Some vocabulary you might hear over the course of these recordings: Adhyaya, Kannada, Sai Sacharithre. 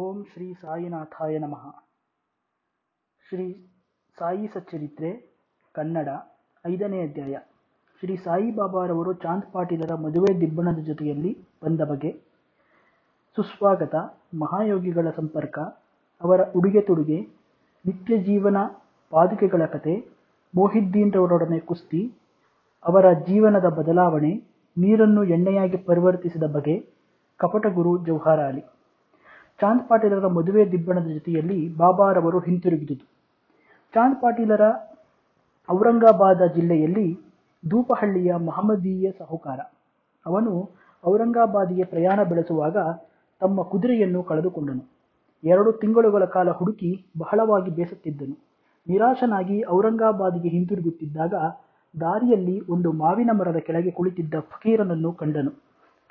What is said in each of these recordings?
ಓಂ ಶ್ರೀ ಸಾಯಿನಾಥಾಯ ನಮಃ. ಶ್ರೀ ಸಾಯಿ ಸಚ್ಚರಿತ್ರೆ ಕನ್ನಡ 5ನೇ ಅಧ್ಯಾಯ. ಶ್ರೀ ಸಾಯಿಬಾಬಾರವರು ಚಾಂದ್ ಪಾಟೀಲರ ಮದುವೆ ದಿಬ್ಬಣದ ಜೊತೆಯಲ್ಲಿ ಬಂದ ಬಗೆ, ಸುಸ್ವಾಗತ, ಮಹಾಯೋಗಿಗಳ ಸಂಪರ್ಕ, ಅವರ ಉಡುಗೆ ತೊಡುಗೆ, ನಿತ್ಯ ಜೀವನ ಪಾದುಕೆಗಳ ಕತೆ, ಮೋಹಿದ್ದೀನ್ರವರೊಡನೆ ಕುಸ್ತಿ, ಅವರ ಜೀವನದ ಬದಲಾವಣೆ, ನೀರನ್ನು ಎಣ್ಣೆಯಾಗಿ ಪರಿವರ್ತಿಸಿದ ಬಗೆ, ಕಪಟಗುರು ಜೌಹರ್ ಅಲಿ. ಚಾಂದ್ ಪಾಟೀಲರ ಮದುವೆ ದಿಬ್ಬಣದ ಜೊತೆಯಲ್ಲಿ ಬಾಬಾರವರು ಹಿಂತಿರುಗಿದುದು. ಚಾಂದ್ ಪಾಟೀಲರ ಔರಂಗಾಬಾದ ಜಿಲ್ಲೆಯಲ್ಲಿ ಧೂಪಹಳ್ಳಿಯ ಮಹಮ್ಮದೀಯ ಸಾಹುಕಾರ. ಅವನು ಔರಂಗಾಬಾದಿಗೆ ಪ್ರಯಾಣ ಬೆಳೆಸುವಾಗ ತಮ್ಮ ಕುದುರೆಯನ್ನು ಕಳೆದುಕೊಂಡನು. 2 ತಿಂಗಳುಗಳ ಕಾಲ ಹುಡುಕಿ ಬಹಳವಾಗಿ ಬೇಸತ್ತಿದ್ದನು. ನಿರಾಶನಾಗಿ ಔರಂಗಾಬಾದಿಗೆ ಹಿಂತಿರುಗುತ್ತಿದ್ದಾಗ ದಾರಿಯಲ್ಲಿ ಒಂದು ಮಾವಿನ ಮರದ ಕೆಳಗೆ ಕುಳಿತಿದ್ದ ಫಕೀರನನ್ನು ಕಂಡನು.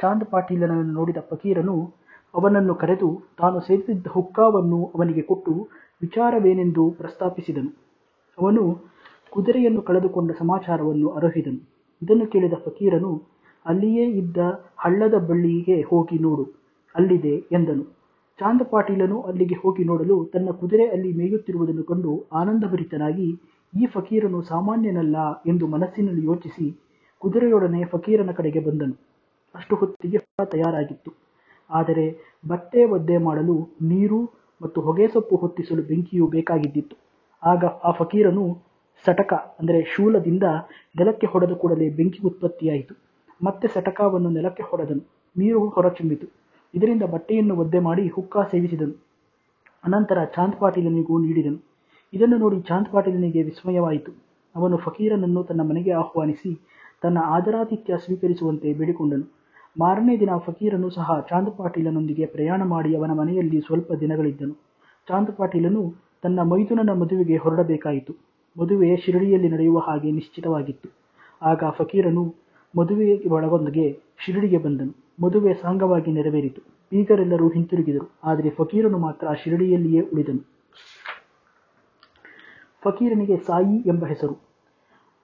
ಚಾಂದ್ ಪಾಟೀಲನನ್ನು ನೋಡಿದ ಫಕೀರನು ಅವನನ್ನು ಕರೆದು ತಾನು ಸೇರಿಸಿದ್ದ ಹುಕ್ಕಾವನ್ನು ಅವನಿಗೆ ಕೊಟ್ಟು ವಿಚಾರವೇನೆಂದು ಪ್ರಸ್ತಾಪಿಸಿದನು. ಅವನು ಕುದುರೆಯನ್ನು ಕಳೆದುಕೊಂಡ ಸಮಾಚಾರವನ್ನು ಅರಹಿದನು. ಇದನ್ನು ಕೇಳಿದ ಫಕೀರನು, ಅಲ್ಲಿಯೇ ಇದ್ದ ಹಳ್ಳದ ಬಳ್ಳಿಗೆ ಹೋಗಿ ನೋಡು, ಅಲ್ಲಿದೆ ಎಂದನು. ಚಾಂದ್ ಪಾಟೀಲನು ಅಲ್ಲಿಗೆ ಹೋಗಿ ನೋಡಲು ತನ್ನ ಕುದುರೆ ಅಲ್ಲಿ ಮೇಯುತ್ತಿರುವುದನ್ನು ಕಂಡು ಆನಂದಭರಿತನಾಗಿ, ಈ ಫಕೀರನು ಸಾಮಾನ್ಯನಲ್ಲ ಎಂದು ಮನಸ್ಸಿನಲ್ಲಿ ಯೋಚಿಸಿ ಕುದುರೆಯೊಡನೆ ಫಕೀರನ ಕಡೆಗೆ ಬಂದನು. ಅಷ್ಟು ಹೊತ್ತಿಗೆ ತಯಾರಾಗಿತ್ತು. ಆದರೆ ಬಟ್ಟೆ ಒದ್ದೆ ಮಾಡಲು ನೀರು ಮತ್ತು ಹೊಗೆಸೊಪ್ಪು ಹೊತ್ತಿಸಲು ಬೆಂಕಿಯು ಬೇಕಾಗಿದ್ದಿತ್ತು. ಆಗ ಆ ಫಕೀರನು ಸಟಕ ಅಂದರೆ ಶೂಲದಿಂದ ನೆಲಕ್ಕೆ ಹೊಡೆದ ಕೂಡಲೇ ಬೆಂಕಿ ಉತ್ಪತ್ತಿಯಾಯಿತು. ಮತ್ತೆ ಸಟಕವನ್ನು ನೆಲಕ್ಕೆ ಹೊಡೆದನು. ನೀರು ಹೊರಚುಂಬಿತು. ಇದರಿಂದ ಬಟ್ಟೆಯನ್ನು ಒದ್ದೆ ಮಾಡಿ ಹುಕ್ಕ ಸೇವಿಸಿದನು. ಅನಂತರ ಚಾಂದ್ ಪಾಟೀಲನಿಗೂ ನೀಡಿದನು. ಇದನ್ನು ನೋಡಿ ಚಾಂದ್ ಪಾಟೀಲನಿಗೆ ವಿಸ್ಮಯವಾಯಿತು. ಅವನು ಫಕೀರನನ್ನು ತನ್ನ ಮನೆಗೆ ಆಹ್ವಾನಿಸಿ ತನ್ನ ಆದರಾತಿಥ್ಯ ಸ್ವೀಕರಿಸುವಂತೆ ಬೇಡಿಕೊಂಡನು. ಮಾರನೇ ದಿನ ಫಕೀರನು ಸಹ ಚಾಂದ್ ಪಾಟೀಲನೊಂದಿಗೆ ಪ್ರಯಾಣ ಮಾಡಿ ಅವನ ಮನೆಯಲ್ಲಿ ಸ್ವಲ್ಪ ದಿನಗಳಿದ್ದನು. ಚಾಂದ್ ಪಾಟೀಲನು ತನ್ನ ಮೈದುನನ ಮದುವೆಗೆ ಹೊರಡಬೇಕಾಯಿತು. ಮದುವೆ ಶಿರಡಿಯಲ್ಲಿ ನಡೆಯುವ ಹಾಗೆ ನಿಶ್ಚಿತವಾಗಿತ್ತು. ಆಗ ಫಕೀರನು ಮದುವೆಗೆ ಒಳಗೊಂದಿಗೆ ಶಿರಡಿಗೆ ಬಂದನು. ಮದುವೆ ಸಾಂಗವಾಗಿ ನೆರವೇರಿತು. ಬೀಗರೆಲ್ಲರೂ ಹಿಂತಿರುಗಿದರು. ಆದರೆ ಫಕೀರನು ಮಾತ್ರ ಶಿರಡಿಯಲ್ಲಿಯೇ ಉಳಿದನು. ಫಕೀರನಿಗೆ ಸಾಯಿ ಎಂಬ ಹೆಸರು.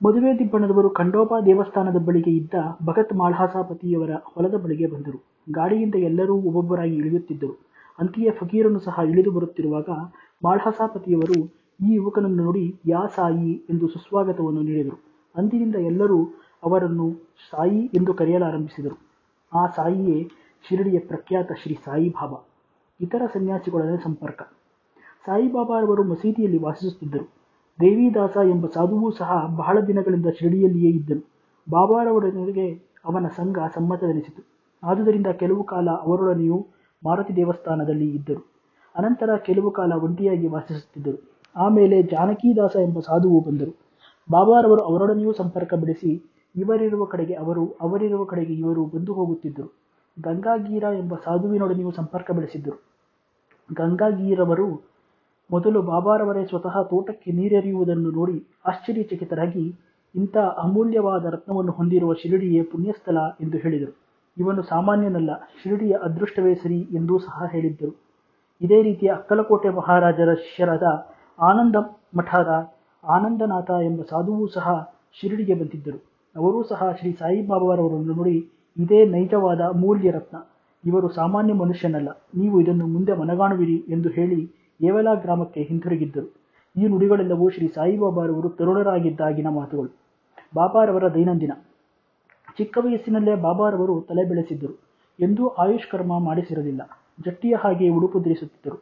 ಮದುವೆ ದಿಬ್ಬಣದವರು ಖಂಡೋಬಾ ದೇವಸ್ಥಾನದ ಬಳಿಗೆ ಇದ್ದ ಭಗತ್ ಮಾಳ್ಹಾಸಾಪತಿಯವರ ಹೊಲದ ಬಳಿಗೆ ಬಂದರು. ಗಾಡಿಯಿಂದ ಎಲ್ಲರೂ ಒಬ್ಬೊಬ್ಬರಾಗಿ ಇಳಿಯುತ್ತಿದ್ದರು. ಅಂತೆಯೇ ಫಕೀರನು ಸಹ ಇಳಿದು ಬರುತ್ತಿರುವಾಗ ಮಾಳ್ಹಾಸಾಪತಿಯವರು ಈ ಯುವಕನನ್ನು ನೋಡಿ ಯಾ ಸಾಯಿ ಎಂದು ಸುಸ್ವಾಗತವನ್ನು ನೀಡಿದರು. ಅಂದಿನಿಂದ ಎಲ್ಲರೂ ಅವರನ್ನು ಸಾಯಿ ಎಂದು ಕರೆಯಲಾರಂಭಿಸಿದರು. ಆ ಸಾಯಿಯೇ ಶಿರಡಿಯ ಪ್ರಖ್ಯಾತ ಶ್ರೀ ಸಾಯಿಬಾಬಾ. ಇತರ ಸನ್ಯಾಸಿಗಳೊಡನೆ ಸಂಪರ್ಕ. ಸಾಯಿಬಾಬಾರವರು ಮಸೀದಿಯಲ್ಲಿ ವಾಸಿಸುತ್ತಿದ್ದರು. ದೇವಿದಾಸ ಎಂಬ ಸಾಧುವೂ ಸಹ ಬಹಳ ದಿನಗಳಿಂದ ಶಿರಡಿಯಲ್ಲಿಯೇ ಇದ್ದನು. ಬಾಬಾರವರೊಡನೆಗೆ ಅವನ ಸಂಘ ಸಮ್ಮತವೆನಿಸಿತು. ಆದುದರಿಂದ ಕೆಲವು ಕಾಲ ಅವರೊಡನೆಯೂ ಮಾರುತಿ ದೇವಸ್ಥಾನದಲ್ಲಿ ಇದ್ದರು. ಅನಂತರ ಕೆಲವು ಕಾಲ ಒಂಟಿಯಾಗಿ ವಾಸಿಸುತ್ತಿದ್ದರು. ಆಮೇಲೆ ಜಾನಕಿದಾಸ ಎಂಬ ಸಾಧುವು ಬಂದರು. ಬಾಬಾರವರು ಅವರೊಡನೆಯೂ ಸಂಪರ್ಕ ಬೆಳೆಸಿ ಇವರಿರುವ ಕಡೆಗೆ ಅವರು, ಅವರಿರುವ ಕಡೆಗೆ ಇವರು ಬಂದು ಹೋಗುತ್ತಿದ್ದರು. ಗಂಗಾಗೀರ ಎಂಬ ಸಾಧುವಿನೊಡನೆಯೂ ಸಂಪರ್ಕ ಬೆಳೆಸಿದ್ದರು. ಗಂಗಾಗೀರವರು ಮೊದಲು ಬಾಬಾರವರೇ ಸ್ವತಃ ತೋಟಕ್ಕೆ ನೀರೆರೆಯುವುದನ್ನು ನೋಡಿ ಆಶ್ಚರ್ಯಚಕಿತರಾಗಿ, ಇಂಥ ಅಮೂಲ್ಯವಾದ ರತ್ನವನ್ನು ಹೊಂದಿರುವ ಶಿರಡಿಯೇ ಪುಣ್ಯಸ್ಥಳ ಎಂದು ಹೇಳಿದರು. ಇವನು ಸಾಮಾನ್ಯನಲ್ಲ, ಶಿರಡಿಯ ಅದೃಷ್ಟವೇ ಸರಿ ಎಂದೂ ಸಹ ಹೇಳಿದ್ದರು. ಇದೇ ರೀತಿಯ ಅಕ್ಕಲಕೋಟೆ ಮಹಾರಾಜರ ಶಿಷ್ಯರಾದ ಆನಂದ ಮಠದ ಆನಂದನಾಥ ಎಂಬ ಸಾಧುವೂ ಸಹ ಶಿರಡಿಗೆ ಬಂದಿದ್ದರು. ಅವರೂ ಸಹ ಶ್ರೀ ಸಾಯಿಬಾಬಾರವರನ್ನು ನೋಡಿ, ಇದೇ ನೈಜವಾದ ಅಮೂಲ್ಯ ರತ್ನ, ಇವರು ಸಾಮಾನ್ಯ ಮನುಷ್ಯನಲ್ಲ, ನೀವು ಇದನ್ನು ಮುಂದೆ ಮನಗಾಣುವಿರಿ ಎಂದು ಹೇಳಿ ಏವಲಾ ಗ್ರಾಮಕ್ಕೆ ಹಿಂತಿರುಗಿದ್ದರು. ಈ ನುಡಿಗಳೆಲ್ಲವೂ ಶ್ರೀ ಸಾಯಿಬಾಬಾರವರು ತರುಣರಾಗಿದ್ದಾಗಿನ ಮಾತುಗಳು. ಬಾಬಾರವರ ದೈನಂದಿನ. ಚಿಕ್ಕ ವಯಸ್ಸಿನಲ್ಲೇ ಬಾಬಾರವರು ತಲೆ ಬೆಳೆಸಿದ್ದರು. ಎಂದೂ ಆಯುಷ್ ಕರ್ಮ ಮಾಡಿಸಿರಲಿಲ್ಲ. ಜಟ್ಟಿಯ ಹಾಗೆ ಉಡುಪು ಧರಿಸುತ್ತಿದ್ದರು.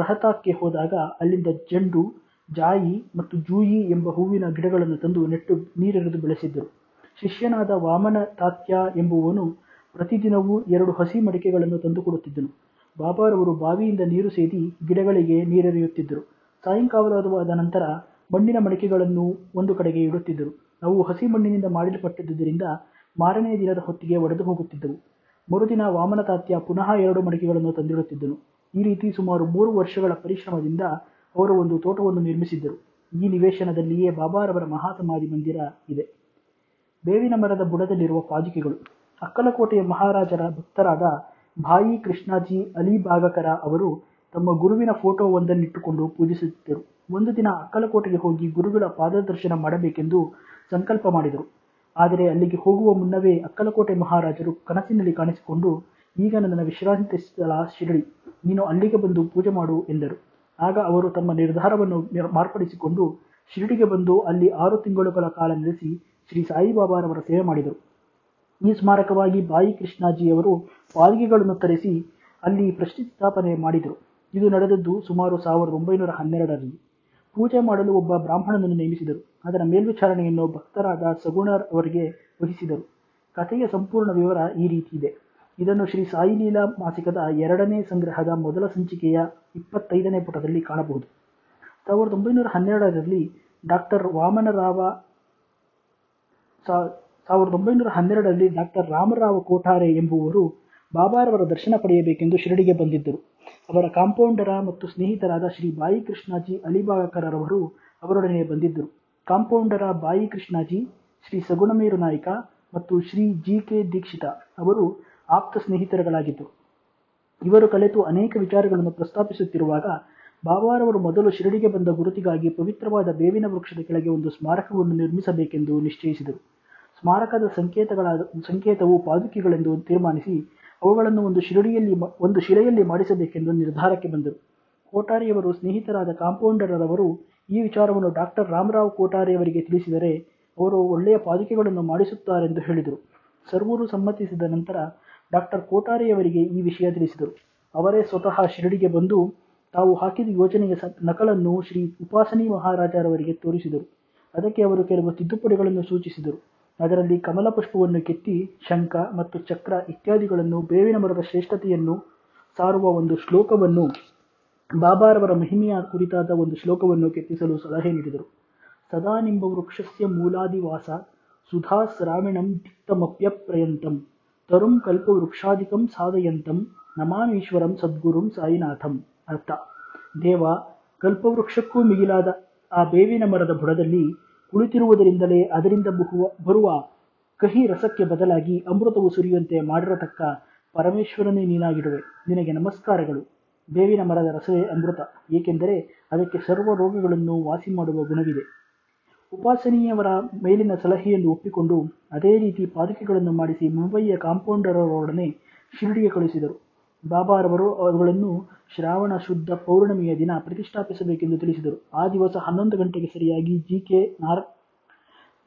ರಹತಾಕ್ಕೆ ಹೋದಾಗ ಅಲ್ಲಿಂದ ಜಂಡು, ಜಾಯಿ ಮತ್ತು ಜೂಯಿ ಎಂಬ ಹೂವಿನ ಗಿಡಗಳನ್ನು ತಂದು ನೆಟ್ಟು ನೀರೆರೆದು ಬೆಳೆಸಿದ್ದರು. ಶಿಷ್ಯನಾದ ವಾಮನ ತಾತ್ಯ ಎಂಬುವನು ಪ್ರತಿದಿನವೂ 2 ಹಸಿ ಮಡಿಕೆಗಳನ್ನು ತಂದುಕೊಡುತ್ತಿದ್ದನು. ಬಾಬಾರವರು ಬಾವಿಯಿಂದ ನೀರು ಸೇದಿ ಗಿಡಗಳಿಗೆ ನೀರೆರೆಯುತ್ತಿದ್ದರು. ಸಾಯಂಕಾಲವಾದ ನಂತರ ಮಣ್ಣಿನ ಮಡಿಕೆಗಳನ್ನು ಒಂದು ಕಡೆಗೆ ಇಡುತ್ತಿದ್ದರು. ಅವು ಹಸಿ ಮಣ್ಣಿನಿಂದ ಮಾಡಲ್ಪಟ್ಟಿದ್ದುದರಿಂದ ಮಾರನೇ ದಿನದ ಹೊತ್ತಿಗೆ ಒಡೆದು ಹೋಗುತ್ತಿದ್ದವು. ಮರುದಿನ ವಾಮನ ತಾತ್ಯ ಪುನಃ 2 ಮಡಿಕೆಗಳನ್ನು ತಂದಿಡುತ್ತಿದ್ದನು. ಈ ರೀತಿ ಸುಮಾರು 3 ವರ್ಷಗಳ ಪರಿಶ್ರಮದಿಂದ ಅವರು ಒಂದು ತೋಟವನ್ನು ನಿರ್ಮಿಸಿದ್ದರು. ಈ ನಿವೇಶನದಲ್ಲಿಯೇ ಬಾಬಾರವರ ಮಹಾಸಮಾಧಿ ಮಂದಿರ ಇದೆ. ಬೇವಿನ ಮರದ ಬುಡದಲ್ಲಿರುವ ಪಾದುಕೆಗಳು. ಅಕ್ಕಲಕೋಟೆಯ ಮಹಾರಾಜರ ಭಕ್ತರಾದ ಭಾಯಿ ಕೃಷ್ಣಾಜಿ ಅಲಿಬಾಗಕರ ಅವರು ತಮ್ಮ ಗುರುವಿನ ಫೋಟೋವೊಂದನ್ನಿಟ್ಟುಕೊಂಡು ಪೂಜಿಸುತ್ತಿದ್ದರು. ಒಂದು ದಿನ ಅಕ್ಕಲಕೋಟೆಗೆ ಹೋಗಿ ಗುರುಗಳ ಪಾದದರ್ಶನ ಮಾಡಬೇಕೆಂದು ಸಂಕಲ್ಪ ಮಾಡಿದರು. ಆದರೆ ಅಲ್ಲಿಗೆ ಹೋಗುವ ಮುನ್ನವೇ ಅಕ್ಕಲಕೋಟೆ ಮಹಾರಾಜರು ಕನಸಿನಲ್ಲಿ ಕಾಣಿಸಿಕೊಂಡು, ಈಗ ನನ್ನ ವಿಶ್ರಾಂತಿ ಸ್ಥಳ ಶಿರಡಿ, ನೀನು ಅಲ್ಲಿಗೆ ಬಂದು ಪೂಜೆ ಮಾಡು ಎಂದರು. ಆಗ ಅವರು ತಮ್ಮ ನಿರ್ಧಾರವನ್ನು ಮಾರ್ಪಡಿಸಿಕೊಂಡು ಶಿರಡಿಗೆ ಬಂದು ಅಲ್ಲಿ 6 ತಿಂಗಳುಗಳ ಕಾಲ ನೆಲೆಸಿ ಶ್ರೀ ಸಾಯಿಬಾಬಾರವರ ಸೇವೆ ಮಾಡಿದರು. ಈ ಸ್ಮಾರಕವಾಗಿ ಬಾಯಿ ಕೃಷ್ಣಾಜಿಯವರು ಪಾಲ್ಗೆಗಳನ್ನು ತರಿಸಿ ಅಲ್ಲಿ ಪ್ರತಿಷ್ಠಾಪನೆ ಮಾಡಿದರು. ಇದು ನಡೆದದ್ದು ಸುಮಾರು 1912ರಲ್ಲಿ. ಪೂಜೆ ಮಾಡಲು ಒಬ್ಬ ಬ್ರಾಹ್ಮಣನನ್ನು ನೇಮಿಸಿದರು. ಅದರ ಮೇಲ್ವಿಚಾರಣೆಯನ್ನು ಭಕ್ತರಾದ ಸಗುಣರ್ ಅವರಿಗೆ ವಹಿಸಿದರು. ಕಥೆಯ ಸಂಪೂರ್ಣ ವಿವರ ಈ ರೀತಿ ಇದೆ. ಇದನ್ನು ಶ್ರೀ ಸಾಯಿ ಲೀಲಾ ಮಾಸಿಕದ 2ನೇ ಸಂಗ್ರಹದ ಮೊದಲ ಸಂಚಿಕೆಯ 25ನೇ ಪುಟದಲ್ಲಿ ಕಾಣಬಹುದು. 1912ರಲ್ಲಿ ಡಾಕ್ಟರ್ ರಾಮರಾವ್ ಕೋಠಾರೆ ಎಂಬುವರು ಬಾಬಾರವರ ದರ್ಶನ ಪಡೆಯಬೇಕೆಂದು ಶಿರಡಿಗೆ ಬಂದಿದ್ದರು. ಅವರ ಕಾಂಪೌಂಡರ ಮತ್ತು ಸ್ನೇಹಿತರಾದ ಶ್ರೀ ಬಾಯಿ ಕೃಷ್ಣಾಜಿ ಅಲಿಬಾಗಕರವರು ಅವರೊಡನೆ ಬಂದಿದ್ದರು. ಕಾಂಪೌಂಡರ ಬಾಯಿ ಕೃಷ್ಣಾಜಿ, ಶ್ರೀ ಸಗುಣಮೇರು ನಾಯ್ಕ ಮತ್ತು ಶ್ರೀ ಜಿ.ಕೆ. ದೀಕ್ಷಿತ ಅವರು ಆಪ್ತ ಸ್ನೇಹಿತರುಗಳಾಗಿದ್ದರು. ಇವರು ಕಲಿತು ಅನೇಕ ವಿಚಾರಗಳನ್ನು ಪ್ರಸ್ತಾಪಿಸುತ್ತಿರುವಾಗ ಬಾಬಾರವರು ಮೊದಲು ಶಿರಡಿಗೆ ಬಂದ ಗುರುತಿಗಾಗಿ ಪವಿತ್ರವಾದ ಬೇವಿನ ವೃಕ್ಷದ ಕೆಳಗೆ ಒಂದು ಸ್ಮಾರಕವನ್ನು ನಿರ್ಮಿಸಬೇಕೆಂದು ನಿಶ್ಚಯಿಸಿದರು. ಸ್ಮಾರಕದ ಸಂಕೇತವು ಪಾದುಕೆಗಳೆಂದು ತೀರ್ಮಾನಿಸಿ ಅವುಗಳನ್ನು ಒಂದು ಶಿಲೆಯಲ್ಲಿ ಮಾಡಿಸಬೇಕೆಂದು ನಿರ್ಧಾರಕ್ಕೆ ಬಂದರು. ಕೋಟಾರೆಯವರು ಸ್ನೇಹಿತರಾದ ಕಾಂಪೌಂಡರವರು ಈ ವಿಚಾರವನ್ನು ಡಾಕ್ಟರ್ ರಾಮರಾವ್ ಕೋಟಾರೆಯವರಿಗೆ ತಿಳಿಸಿದರೆ ಅವರು ಒಳ್ಳೆಯ ಪಾದುಕೆಗಳನ್ನು ಮಾಡಿಸುತ್ತಾರೆಂದು ಹೇಳಿದರು. ಸರ್ವರೂ ಸಮ್ಮತಿಸಿದ ನಂತರ ಡಾಕ್ಟರ್ ಕೋಟಾರೆಯವರಿಗೆ ಈ ವಿಷಯ ತಿಳಿಸಿದರು. ಅವರೇ ಸ್ವತಃ ಶಿರಡಿಗೆ ಬಂದು ತಾವು ಹಾಕಿದ ಯೋಜನೆಯ ನಕಲನ್ನು ಶ್ರೀ ಉಪಾಸನಿ ಮಹಾರಾಜರವರಿಗೆ ತೋರಿಸಿದರು. ಅದಕ್ಕೆ ಅವರು ಕೆಲವು ತಿದ್ದುಪಡಿಗಳನ್ನು ಸೂಚಿಸಿದರು. ಅದರಲ್ಲಿ ಕಮಲ ಪುಷ್ಪವನ್ನು ಕೆತ್ತಿ ಶಂಖ ಮತ್ತು ಚಕ್ರ ಇತ್ಯಾದಿಗಳನ್ನು ಬೇವಿನ ಮರದ ಶ್ರೇಷ್ಠತೆಯನ್ನು ಸಾರುವ ಒಂದು ಶ್ಲೋಕವನ್ನು, ಬಾಬಾರವರ ಮಹಿಮೆಯ ಕುರಿತಾದ ಒಂದು ಶ್ಲೋಕವನ್ನು ಕೆತ್ತಿಸಲು ಸಲಹೆ ನೀಡಿದರು. ಸದಾ ನಿಂಬ ವೃಕ್ಷಸ್ಯ ಮೂಲಾದಿವಾಸ ಸುಧಾ ಸ್ರಾವಿಣಂ ದಿಕ್ತಮಪ್ಯಪ್ರಯಂತಂ ತರುಂ ಕಲ್ಪವೃಕ್ಷಾಧಿಕಂ ಸಾಧಯಂತಂ ನಮಾಮೀಶ್ವರಂ ಸದ್ಗುರುಂ ಸಾಯಿನಾಥಂ. ಅರ್ಥ: ದೇವ, ಕಲ್ಪವೃಕ್ಷಕ್ಕೂ ಮಿಗಿಲಾದ ಆ ಬೇವಿನ ಮರದ ಬುಡದಲ್ಲಿ ಕುಳಿತಿರುವುದರಿಂದಲೇ ಅದರಿಂದ ಬರುವ ಕಹಿ ರಸಕ್ಕೆ ಬದಲಾಗಿ ಅಮೃತವು ಸುರಿಯುವಂತೆ ಮಾಡಿರತಕ್ಕ ಪರಮೇಶ್ವರನೇ ನೀನಾಗಿಡುವೆ. ನಿನಗೆ ನಮಸ್ಕಾರಗಳು. ಬೇವಿನ ಮರದ ರಸವೇ ಅಮೃತ, ಏಕೆಂದರೆ ಅದಕ್ಕೆ ಸರ್ವ ರೋಗಗಳನ್ನು ವಾಸಿ ಮಾಡುವ ಗುಣವಿದೆ. ಉಪಾಸನೀಯವರ ಮೇಲಿನ ಸಲಹೆಯನ್ನು ಒಪ್ಪಿಕೊಂಡು ಅದೇ ರೀತಿ ಪಾದುಕೆಗಳನ್ನು ಮಾಡಿಸಿ ಮುಂಬಯಿಯ ಕಾಂಪೌಂಡರೊಡನೆ ಶಿರಡಿಗೆ ಕಳುಹಿಸಿದರು. ಬಾಬಾರವರು ಅವುಗಳನ್ನು ಶ್ರಾವಣ ಶುದ್ಧ ಪೌರ್ಣಮಿಯ ದಿನ ಪ್ರತಿಷ್ಠಾಪಿಸಬೇಕೆಂದು ತಿಳಿಸಿದರು. ಆ ದಿವಸ 11 ಗಂಟೆಗೆ ಸರಿಯಾಗಿ ಜಿ.ಕೆ.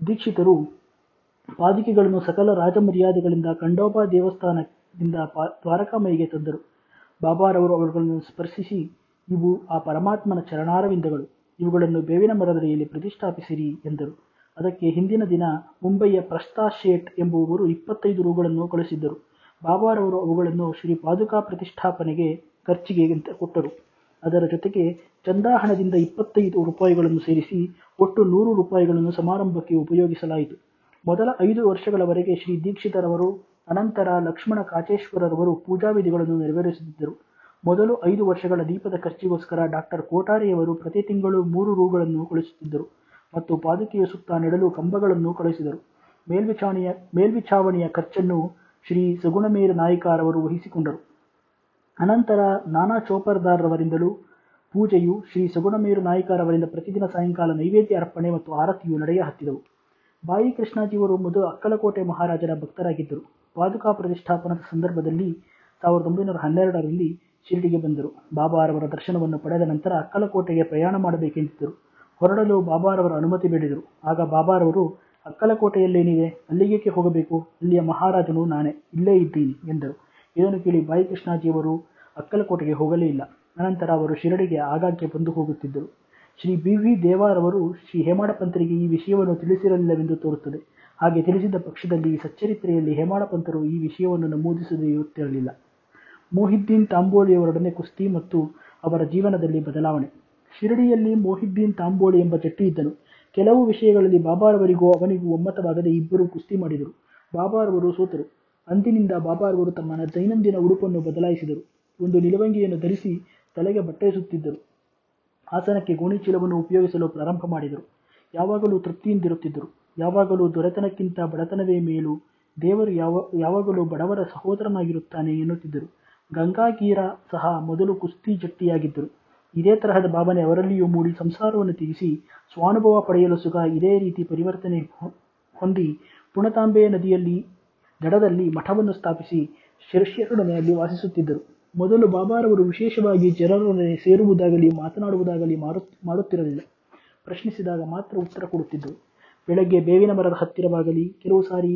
ದೀಕ್ಷಿತರು ಪಾದುಕೆಗಳನ್ನು ಸಕಲ ರಾಜಮರ್ಯಾದೆಗಳಿಂದ ಖಂಡೋಬಾ ದೇವಸ್ಥಾನದಿಂದ ದ್ವಾರಕಾಮಯಿಗೆ ತಂದರು. ಬಾಬಾರವರು ಅವುಗಳನ್ನು ಸ್ಪರ್ಶಿಸಿ, ಇವು ಆ ಪರಮಾತ್ಮನ ಚರಣಾರವಿಂದಗಳು, ಇವುಗಳನ್ನು ಬೇವಿನ ಮರದಡಿಯಲ್ಲಿ ಪ್ರತಿಷ್ಠಾಪಿಸಿರಿ ಎಂದರು. ಅದಕ್ಕೆ ಹಿಂದಿನ ದಿನ ಮುಂಬಯಿಯ ಪ್ರಸ್ತಾ ಶೇಟ್ ಎಂಬುವವರು 25 ರೂಗಳನ್ನು ಕಳುಹಿಸಿದ್ದರು. ಬಾಬಾರವರು ಅವುಗಳನ್ನು ಶ್ರೀ ಪಾದುಕಾ ಪ್ರತಿಷ್ಠಾಪನೆಗೆ ಖರ್ಚಿಗೆ ಅಂತ ಕೊಟ್ಟರು. ಅದರ ಜೊತೆಗೆ ಚಂದಾ ಹಣದಿಂದ 25 ರೂಪಾಯಿಗಳನ್ನು ಸೇರಿಸಿ ಒಟ್ಟು 100 ರೂಪಾಯಿಗಳನ್ನು ಸಮಾರಂಭಕ್ಕೆ ಉಪಯೋಗಿಸಲಾಯಿತು. ಮೊದಲ 5 ವರ್ಷಗಳವರೆಗೆ ಶ್ರೀ ದೀಕ್ಷಿತರವರು, ಅನಂತರ ಲಕ್ಷ್ಮಣ ಕಾಚೇಶ್ವರರವರು ಪೂಜಾ ವಿಧಿಗಳನ್ನು ನೆರವೇರಿಸುತ್ತಿದ್ದರು. ಮೊದಲು 5 ವರ್ಷಗಳ ದೀಪದ ಖರ್ಚಿಗೋಸ್ಕರ ಡಾಕ್ಟರ್ ಕೋಟಾರೆಯವರು ಪ್ರತಿ ತಿಂಗಳು 3 ರೂಗಳನ್ನು ಕಳುಹಿಸುತ್ತಿದ್ದರು ಮತ್ತು ಪಾದುಕೆಯ ಸುತ್ತ ನೆಡಲು ಕಂಬಗಳನ್ನು ಕಳುಹಿಸಿದರು. ಮೇಲ್ವಿಚಾವಣೆಯ ಖರ್ಚನ್ನು ಶ್ರೀ ಸಗುಣಮೇರ ನಾಯ್ಕರವರು ವಹಿಸಿಕೊಂಡರು. ಅನಂತರ ನಾನಾ ಚೋಪರ್ದಾರರವರಿಂದಲೂ ಪೂಜೆಯು, ಶ್ರೀ ಸಗುಣಮೇರ ನಾಯ್ಕರವರಿಂದ ಪ್ರತಿದಿನ ಸಾಯಂಕಾಲ ನೈವೇದ್ಯ ಅರ್ಪಣೆ ಮತ್ತು ಆರತಿಯು ನಡೆಯ ಹತ್ತಿದವು. ಬಾಯಿ ಕೃಷ್ಣಾಜಿಯವರು ಮೊದಲು ಅಕ್ಕಲಕೋಟೆ ಮಹಾರಾಜರ ಭಕ್ತರಾಗಿದ್ದರು. ಪಾದುಕಾ ಪ್ರತಿಷ್ಠಾಪನದ ಸಂದರ್ಭದಲ್ಲಿ 1912ರಲ್ಲಿ ಶಿರಡಿಗೆ ಬಂದರು. ಬಾಬಾರವರ ದರ್ಶನವನ್ನು ಪಡೆದ ನಂತರ ಅಕ್ಕಲಕೋಟೆಗೆ ಪ್ರಯಾಣ ಮಾಡಬೇಕೆಂದಿದ್ದರು. ಹೊರಡಲು ಬಾಬಾರವರ ಅನುಮತಿ ಬೇಡಿದರು. ಆಗ ಬಾಬಾರವರು, ಅಕ್ಕಲಕೋಟೆಯಲ್ಲೇನಿದೆ, ಅಲ್ಲಿಗೇಕೆ ಹೋಗಬೇಕು, ಇಲ್ಲಿಯ ಮಹಾರಾಜನು ನಾನೇ, ಇಲ್ಲೇ ಇದ್ದೀನಿ ಎಂದರು. ಇದನ್ನು ಕೇಳಿ ಬಾಯಿ ಕೃಷ್ಣಾಜಿಯವರು ಅಕ್ಕಲಕೋಟೆಗೆ ಹೋಗಲೇ ಇಲ್ಲ. ಅನಂತರ ಅವರು ಶಿರಡಿಗೆ ಆಗಾಗ್ಗೆ ಬಂದು ಹೋಗುತ್ತಿದ್ದರು. ಶ್ರೀ ಬಿ.ವಿ. ದೇವರವರು ಶ್ರೀ ಹೇಮಾಡ ಪಂತರಿಗೆ ಈ ವಿಷಯವನ್ನು ತಿಳಿಸಿರಲಿಲ್ಲವೆಂದು ತೋರುತ್ತದೆ. ಹಾಗೆ ತಿಳಿಸಿದ ಪಕ್ಷದಲ್ಲಿ ಸಚ್ಚರಿತ್ರೆಯಲ್ಲಿ ಹೇಮಾಡ ಪಂತರು ಈ ವಿಷಯವನ್ನು ನಮೂದಿಸದೆಯುತ್ತಿರಲಿಲ್ಲ. ಮೊಹಿದ್ದೀನ್ ತಾಂಬೋಳಿಯವರೊಡನೆ ಕುಸ್ತಿ ಮತ್ತು ಅವರ ಜೀವನದಲ್ಲಿ ಬದಲಾವಣೆ. ಶಿರಡಿಯಲ್ಲಿ ಮೊಹಿದ್ದೀನ್ ತಾಂಬೋಳಿ ಎಂಬ ಜಟ್ಟಿ ಇದ್ದನು. ಕೆಲವು ವಿಷಯಗಳಲ್ಲಿ ಬಾಬಾರವರಿಗೂ ಅವನಿಗೂ ಒಮ್ಮತವಾಗದೆ ಇಬ್ಬರು ಕುಸ್ತಿ ಮಾಡಿದರು. ಬಾಬಾರವರು ಸೋತರು. ಅಂದಿನಿಂದ ಬಾಬಾರವರು ತಮ್ಮ ದೈನಂದಿನ ಉಡುಪನ್ನು ಬದಲಾಯಿಸಿದರು. ಒಂದು ನಿಲುವಂಗಿಯನ್ನು ಧರಿಸಿ ತಲೆಗೆ ಬಟ್ಟೆ ಸುತ್ತಿದ್ದರು. ಆಸನಕ್ಕೆ ಗೋಣಿಚೀಲವನ್ನು ಉಪಯೋಗಿಸಲು ಪ್ರಾರಂಭ ಮಾಡಿದರು. ಯಾವಾಗಲೂ ತೃಪ್ತಿಯಿಂದಿರುತ್ತಿದ್ದರು. ಯಾವಾಗಲೂ ದೊರೆತನಕ್ಕಿಂತ ಬಡತನವೇ ಮೇಲೂ, ದೇವರು ಯಾವಾಗಲೂ ಬಡವರ ಸಹೋದರನಾಗಿರುತ್ತಾನೆ ಎನ್ನುತ್ತಿದ್ದರು. ಗಂಗಾಗೀರ ಸಹ ಮೊದಲು ಕುಸ್ತಿ ಜಟ್ಟಿಯಾಗಿದ್ದರು. ಇದೇ ತರಹದ ಭಾವನೆ ಅವರಲ್ಲಿಯೂ ಮೂಡಿ ಸಂಸಾರವನ್ನು ತೀರಿಸಿ ಸ್ವಾನುಭವ ಪಡೆಯಲು ಸುಖ ಇದೇ ರೀತಿ ಪರಿವರ್ತನೆ ಹೊಂದಿ ಪುಣತಾಂಬೆ ನದಿಯಲ್ಲಿ ದಡದಲ್ಲಿ ಮಠವನ್ನು ಸ್ಥಾಪಿಸಿ ಶಿಷ್ಯರೊಡನೆ ಅಲ್ಲಿ ವಾಸಿಸುತ್ತಿದ್ದರು. ಮೊದಲು ಬಾಬಾರವರು ವಿಶೇಷವಾಗಿ ಜನರೊಡನೆ ಸೇರುವುದಾಗಲಿ ಮಾತನಾಡುವುದಾಗಲಿ ಮಾಡುತ್ತಿರಲಿಲ್ಲ. ಪ್ರಶ್ನಿಸಿದಾಗ ಮಾತ್ರ ಉತ್ತರ ಕೊಡುತ್ತಿದ್ದರು. ಬೆಳಗ್ಗೆ ಬೇವಿನ ಮರದ ಹತ್ತಿರವಾಗಲಿ, ಕೆಲವು ಸಾರಿ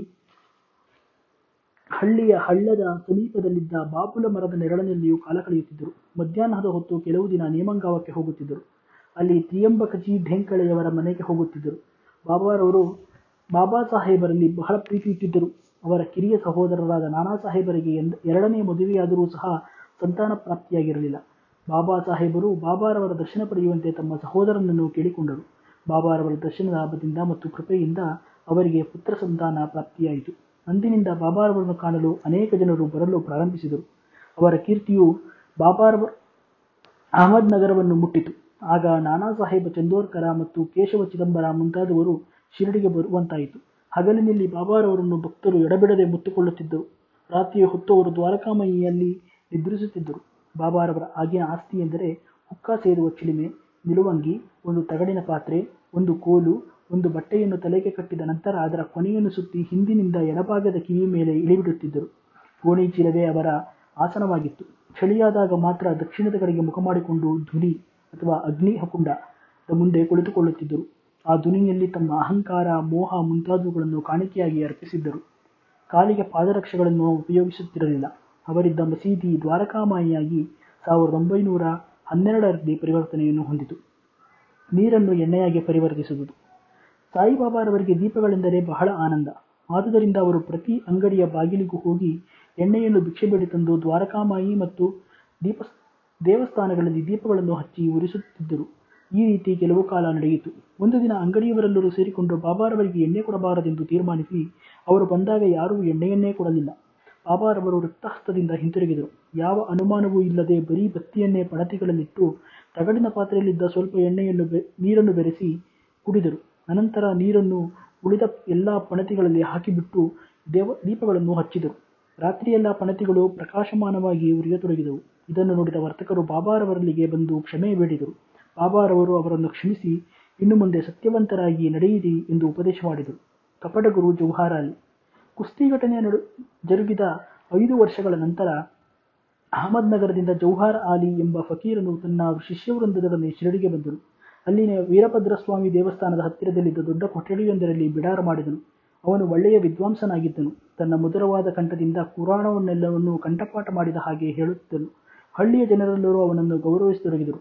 ಹಳ್ಳಿಯ ಹಳ್ಳದ ಸಮೀಪದಲ್ಲಿದ್ದ ಬಾಪುಲ ಮರದ ನೆರಳಿನಲ್ಲಿಯೂ ಕಾಲ ಕಳೆಯುತ್ತಿದ್ದರು. ಮಧ್ಯಾಹ್ನದ ಹೊತ್ತು ಕೆಲವು ದಿನ ನೇಮಂಗಾವಕ್ಕೆ ಹೋಗುತ್ತಿದ್ದರು. ಅಲ್ಲಿ ತ್ರಿಯಂಬಕಜಿ ಢೇಂಕಳೆಯವರ ಮನೆಗೆ ಹೋಗುತ್ತಿದ್ದರು. ಬಾಬಾರವರು ಬಾಬಾ ಸಾಹೇಬರಲ್ಲಿ ಬಹಳ ಪ್ರೀತಿ ಇಟ್ಟಿದ್ದರು. ಅವರ ಕಿರಿಯ ಸಹೋದರರಾದ ನಾನಾ ಸಾಹೇಬರಿಗೆ ಎರಡನೇ ಮದುವೆಯಾದರೂ ಸಹ ಸಂತಾನ ಪ್ರಾಪ್ತಿಯಾಗಿರಲಿಲ್ಲ. ಬಾಬಾ ಸಾಹೇಬರು ಬಾಬಾರವರ ದರ್ಶನ ಪಡೆಯುವಂತೆ ತಮ್ಮ ಸಹೋದರನನ್ನು ಕೇಳಿಕೊಂಡರು. ಬಾಬಾರವರ ದರ್ಶನದ ಲಾಭದಿಂದ ಮತ್ತು ಕೃಪೆಯಿಂದ ಅವರಿಗೆ ಪುತ್ರ ಸಂತಾನ ಪ್ರಾಪ್ತಿಯಾಯಿತು. ಅಂದಿನಿಂದ ಬಾಬಾರವರನ್ನು ಕಾಣಲು ಅನೇಕ ಜನರು ಬರಲು ಪ್ರಾರಂಭಿಸಿದರು. ಅವರ ಕೀರ್ತಿಯು ಬಾಬಾರವರು ಅಹಮದ್ ನಗರವನ್ನು ಮುಟ್ಟಿತು. ಆಗ ನಾನಾ ಸಾಹೇಬ ಚಂದೋರ್ಕರ ಮತ್ತು ಕೇಶವ ಚಿದಂಬರ ಮುಂತಾದವರು ಶಿರಡಿಗೆ ಬರುವಂತಾಯಿತು. ಹಗಲಿನಲ್ಲಿ ಬಾಬಾರವರನ್ನು ಭಕ್ತರು ಎಡಬಿಡದೆ ಮುತ್ತುಕೊಳ್ಳುತ್ತಿದ್ದರು. ರಾತ್ರಿಯ ಹೊತ್ತು ಅವರು ದ್ವಾರಕಾಮಯಿಯಲ್ಲಿ ನಿದ್ರಿಸುತ್ತಿದ್ದರು. ಬಾಬಾರವರ ಆಗಿನ ಆಸ್ತಿ ಎಂದರೆ ಹುಕ್ಕಾ ಸೇರುವ ಚಿಲಿಮೆ, ನಿಲುವಂಗಿ, ಒಂದು ತಗಡಿನ ಪಾತ್ರೆ, ಒಂದು ಕೋಲು, ಒಂದು ಬಟ್ಟೆಯನ್ನು ತಲೆಗೆ ಕಟ್ಟಿದ ನಂತರ ಅದರ ಕೊನೆಯನ್ನು ಸುತ್ತಿ ಹಿಂದಿನಿಂದ ಎಡಭಾಗದ ಕಿವಿ ಮೇಲೆ ಇಳಿಬಿಡುತ್ತಿದ್ದರು. ಗೋಣಿ ಚೀಲವೇ ಅವರ ಆಸನವಾಗಿತ್ತು. ಚಳಿಯಾದಾಗ ಮಾತ್ರ ದಕ್ಷಿಣದ ಕಡೆಗೆ ಮುಖ ಮಾಡಿಕೊಂಡು ಧ್ವನಿ ಅಥವಾ ಅಗ್ನಿ ಹಕುಂಡದ ಮುಂದೆ ಕುಳಿತುಕೊಳ್ಳುತ್ತಿದ್ದರು. ಆ ಧ್ವನಿಯಲ್ಲಿ ತಮ್ಮ ಅಹಂಕಾರ, ಮೋಹ ಮುಂತಾದವುಗಳನ್ನು ಕಾಣಿಕೆಯಾಗಿ ಅರ್ಪಿಸಿದ್ದರು. ಕಾಲಿಗೆ ಪಾದರಕ್ಷೆಗಳನ್ನು ಉಪಯೋಗಿಸುತ್ತಿರಲಿಲ್ಲ. ಅವರಿದ್ದ ಮಸೀದಿ ದ್ವಾರಕಾಮಾಯಿಯಾಗಿ 1912ರಲ್ಲಿ ಪರಿವರ್ತನೆಯನ್ನು ಹೊಂದಿತು. ನೀರನ್ನು ಎಣ್ಣೆಯಾಗಿ ಪರಿವರ್ತಿಸುವುದು. ಸಾಯಿಬಾಬಾರವರಿಗೆ ದೀಪಗಳೆಂದರೆ ಬಹಳ ಆನಂದ. ಆದುದರಿಂದ ಅವರು ಪ್ರತಿ ಅಂಗಡಿಯ ಬಾಗಿಲಿಗೂ ಹೋಗಿ ಎಣ್ಣೆಯನ್ನು ಭಿಕ್ಷೆ ಬೇಡಿ ತಂದು ದ್ವಾರಕಾಮಾಯಿ ಮತ್ತು ದೇವಸ್ಥಾನಗಳಲ್ಲಿ ದೀಪಗಳನ್ನು ಹಚ್ಚಿ ಉರಿಸುತ್ತಿದ್ದರು. ಈ ರೀತಿ ಕೆಲವು ಕಾಲ ನಡೆಯಿತು. ಒಂದು ದಿನ ಅಂಗಡಿಯವರೆಲ್ಲರೂ ಸೇರಿಕೊಂಡು ಬಾಬಾರವರಿಗೆ ಎಣ್ಣೆ ಕೊಡಬಾರದೆಂದು ತೀರ್ಮಾನಿಸಿ ಅವರು ಬಂದಾಗ ಯಾರೂ ಎಣ್ಣೆಯನ್ನೇ ಕೊಡಲಿಲ್ಲ. ಬಾಬಾರವರು ರಕ್ತಹಸ್ತದಿಂದ ಹಿಂತಿರುಗಿದರು. ಯಾವ ಅನುಮಾನವೂ ಇಲ್ಲದೆ ಬರೀ ಬತ್ತಿಯನ್ನೇ ಪಣತಿಗಳಲ್ಲಿಟ್ಟು ತಗಡಿನ ಪಾತ್ರೆಯಲ್ಲಿದ್ದ ಸ್ವಲ್ಪ ಎಣ್ಣೆಯನ್ನು ನೀರನ್ನು ಬೆರೆಸಿ ಕುಡಿದರು. ಅನಂತರ ನೀರನ್ನು ಉಳಿದ ಎಲ್ಲ ಪಣತಿಗಳಲ್ಲಿ ಹಾಕಿಬಿಟ್ಟು ದೀಪಗಳನ್ನು ಹಚ್ಚಿದರು. ರಾತ್ರಿಯೆಲ್ಲ ಪಣತಿಗಳು ಪ್ರಕಾಶಮಾನವಾಗಿ ಉರಿಯತೊಡಗಿದವು. ಇದನ್ನು ನೋಡಿದ ವರ್ತಕರು ಬಾಬಾರವರಲ್ಲಿಗೆ ಬಂದು ಕ್ಷಮೆ ಬೇಡಿದರು. ಬಾಬಾರವರು ಅವರನ್ನು ಕ್ಷಮಿಸಿ ಇನ್ನು ಮುಂದೆ ಸತ್ಯವಂತರಾಗಿ ನಡೆಯಿರಿ ಎಂದು ಉಪದೇಶ ಮಾಡಿದರು. ಕಪಟಗುರು ಜವಾಹರಲಾಲ್. ಕುಸ್ತಿ ಘಟನೆ ಜರುಗಿದ 5 ವರ್ಷಗಳ ನಂತರ ಅಹಮದ್ ನಗರದಿಂದ ಜೌಹಾರ್ ಆಲಿ ಎಂಬ ಫಕೀರನು ತನ್ನ ಶಿಷ್ಯವೃಂದದೊಡನೆ ಶಿರಡಿಗೆ ಬಂದರು. ಅಲ್ಲಿನ ವೀರಭದ್ರಸ್ವಾಮಿ ದೇವಸ್ಥಾನದ ಹತ್ತಿರದಲ್ಲಿದ್ದ ದೊಡ್ಡ ಕೊಠಡಿಯೊಂದರಲ್ಲಿ ಬಿಡಾರ ಮಾಡಿದನು. ಅವನು ಒಳ್ಳೆಯ ವಿದ್ವಾಂಸನಾಗಿದ್ದನು. ತನ್ನ ಮಧುರವಾದ ಕಂಠದಿಂದ ಕುರಾಣವನ್ನೆಲ್ಲವನ್ನೂ ಕಂಠಪಾಠ ಮಾಡಿದ ಹಾಗೆ ಹೇಳುತ್ತಿದ್ದನು. ಹಳ್ಳಿಯ ಜನರೆಲ್ಲರೂ ಅವನನ್ನು ಗೌರವಿಸತೊಡಗಿದರು.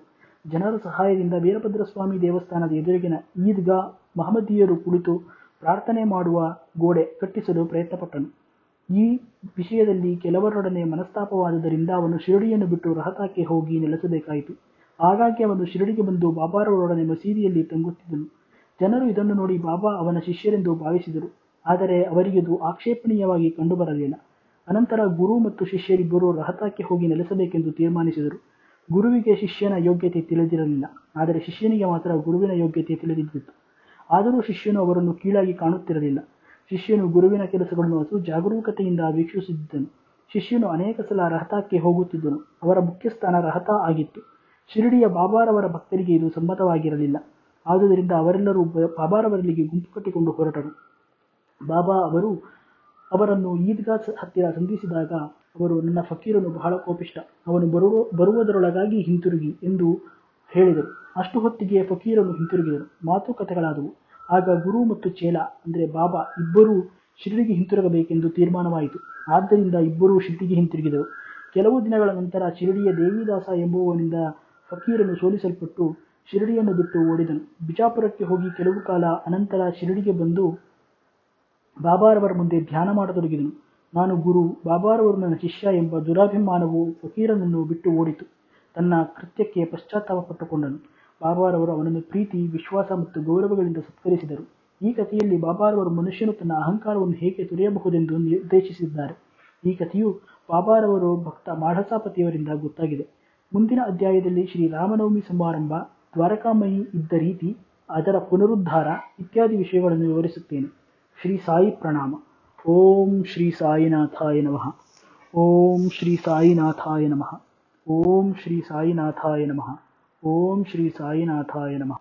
ಜನರ ಸಹಾಯದಿಂದ ವೀರಭದ್ರಸ್ವಾಮಿ ದೇವಸ್ಥಾನದ ಎದುರಿಗಿನ ಈದ್ಗಾ ಮಹಮ್ಮದೀಯರು ಕುಳಿತು ಪ್ರಾರ್ಥನೆ ಮಾಡುವ ಗೋಡೆ ಕಟ್ಟಿಸಲು ಪ್ರಯತ್ನಪಟ್ಟನು. ಈ ವಿಷಯದಲ್ಲಿ ಕೆಲವರೊಡನೆ ಮನಸ್ತಾಪವಾದುದರಿಂದ ಅವನು ಶಿರಡಿಯನ್ನು ಬಿಟ್ಟು ರಹತಾಕ್ಕೆ ಹೋಗಿ ನೆಲೆಸಬೇಕಾಯಿತು. ಹಾಗಾಗಿ ಅವನು ಶಿರಡಿಗೆ ಬಂದು ಬಾಬಾರವರೊಡನೆ ಮಸೀದಿಯಲ್ಲಿ ತಂಗುತ್ತಿದ್ದನು. ಜನರು ಇದನ್ನು ನೋಡಿ ಬಾಬಾ ಅವನ ಶಿಷ್ಯರೆಂದು ಭಾವಿಸಿದರು. ಆದರೆ ಅವರಿಗಿದು ಆಕ್ಷೇಪಣೀಯವಾಗಿ ಕಂಡುಬರಲಿಲ್ಲ. ಅನಂತರ ಗುರು ಮತ್ತು ಶಿಷ್ಯರಿಬ್ಬರು ರಹತಾಕ್ಕೆ ಹೋಗಿ ನೆಲೆಸಬೇಕೆಂದು ತೀರ್ಮಾನಿಸಿದರು. ಗುರುವಿಗೆ ಶಿಷ್ಯನ ಯೋಗ್ಯತೆ ತಿಳಿದಿರಲಿಲ್ಲ, ಆದರೆ ಶಿಷ್ಯನಿಗೆ ಮಾತ್ರ ಗುರುವಿನ ಯೋಗ್ಯತೆ ತಿಳಿದಿದ್ದಿತ್ತು. ಆದರೂ ಶಿಷ್ಯನು ಅವರನ್ನು ಕೀಳಾಗಿ ಕಾಣುತ್ತಿರಲಿಲ್ಲ. ಶಿಷ್ಯನು ಗುರುವಿನ ಕೆಲಸಗಳನ್ನು ಅಸು ಜಾಗರೂಕತೆಯಿಂದ ವೀಕ್ಷಿಸುತ್ತಿದ್ದನು. ಶಿಷ್ಯನು ಅನೇಕ ಸಲ ರಹತಾಕ್ಕೆ ಹೋಗುತ್ತಿದ್ದನು. ಅವರ ಮುಖ್ಯಸ್ಥಾನ ರಹತಾ ಆಗಿತ್ತು. ಶಿರಡಿಯ ಬಾಬಾರವರ ಭಕ್ತರಿಗೆ ಇದು ಸಮ್ಮತವಾಗಿರಲಿಲ್ಲ. ಆದುದರಿಂದ ಅವರೆಲ್ಲರೂ ಬಾಬಾರವರಲ್ಲಿಗೆ ಗುಂಪು ಕಟ್ಟಿಕೊಂಡು ಹೊರಟರು. ಬಾಬಾ ಅವರು ಅವರನ್ನು ಈದ್ಗಾ ಹತ್ತಿರ ಸಂಧಿಸಿದಾಗ ಅವರು, ನನ್ನ ಫಕೀರನು ಬಹಳ ಕೋಪಿಷ್ಟ, ಅವನು ಬರುವುದರೊಳಗಾಗಿ ಹಿಂತಿರುಗಿ ಎಂದು ಹೇಳಿದರು. ಅಷ್ಟು ಹೊತ್ತಿಗೆ ಫಕೀರನು ಹಿಂತಿರುಗಿದರು. ಮಾತುಕತೆಗಳಾದವು. ಆಗ ಗುರು ಮತ್ತು ಚೇಲಾ ಅಂದರೆ ಬಾಬಾ ಇಬ್ಬರೂ ಶಿರಡಿಗೆ ಹಿಂತಿರುಗಬೇಕೆಂದು ತೀರ್ಮಾನವಾಯಿತು. ಆದ್ದರಿಂದ ಇಬ್ಬರೂ ಶಿರಡಿಗೆ ಹಿಂತಿರುಗಿದರು. ಕೆಲವು ದಿನಗಳ ನಂತರ ಶಿರಡಿಯ ದೇವಿದಾಸ ಎಂಬುವನಿಂದ ಫಕೀರನು ಸೋಲಿಸಲ್ಪಟ್ಟು ಶಿರಡಿಯನ್ನು ಬಿಟ್ಟು ಓಡಿದನು. ಬಿಜಾಪುರಕ್ಕೆ ಹೋಗಿ ಕೆಲವು ಕಾಲ ಅನಂತರ ಶಿರಡಿಗೆ ಬಂದು ಬಾಬಾರವರ ಮುಂದೆ ಧ್ಯಾನ ಮಾಡತೊಡಗಿದನು. ನಾನು ಗುರು, ಬಾಬಾರವರು ನನ್ನ ಶಿಷ್ಯ ಎಂಬ ದುರಾಭಿಮಾನವು ಫಕೀರನನ್ನು ಬಿಟ್ಟು ಓಡಿತು. ತನ್ನ ಕೃತ್ಯಕ್ಕೆ ಪಶ್ಚಾತ್ತಾಪ ಪಟ್ಟುಕೊಂಡನು. ಬಾಬಾರವರು ಅವನನ್ನು ಪ್ರೀತಿ, ವಿಶ್ವಾಸ ಮತ್ತು ಗೌರವಗಳಿಂದ ಸತ್ಕರಿಸಿದರು. ಈ ಕಥೆಯಲ್ಲಿ ಬಾಬಾರವರು ಮನುಷ್ಯನು ತನ್ನ ಅಹಂಕಾರವನ್ನು ಹೇಗೆ ತೊರೆಯಬಹುದೆಂದು ನಿರ್ದೇಶಿಸಿದ್ದಾರೆ. ಈ ಕಥೆಯು ಬಾಬಾರವರು ಭಕ್ತ ಮಾಢಸಾಪತಿಯವರಿಂದ ಗೊತ್ತಾಗಿದೆ. ಮುಂದಿನ ಅಧ್ಯಾಯದಲ್ಲಿ ಶ್ರೀರಾಮನವಮಿ ಸಮಾರಂಭ, ದ್ವಾರಕಾಮಯಿ ಇದ್ದ ರೀತಿ, ಅದರ ಪುನರುದ್ಧಾರ ಇತ್ಯಾದಿ ವಿಷಯಗಳನ್ನು ವಿವರಿಸುತ್ತೇನೆ. ಶ್ರೀ ಸಾಯಿ ಪ್ರಣಾಮ. ಓಂ ಶ್ರೀ ಸಾಯಿನಾಥಾಯ ನಮಃ. ಓಂ ಶ್ರೀ ಸಾಯಿನಾಥಾಯ ನಮಃ. ಓಂ ಶ್ರೀ ಸಾಯಿನಾಥಾಯ ನಮಃ. ಓಂ ಶ್ರೀ ಸಾಯಿನಾಥಾಯ ನಮಃ.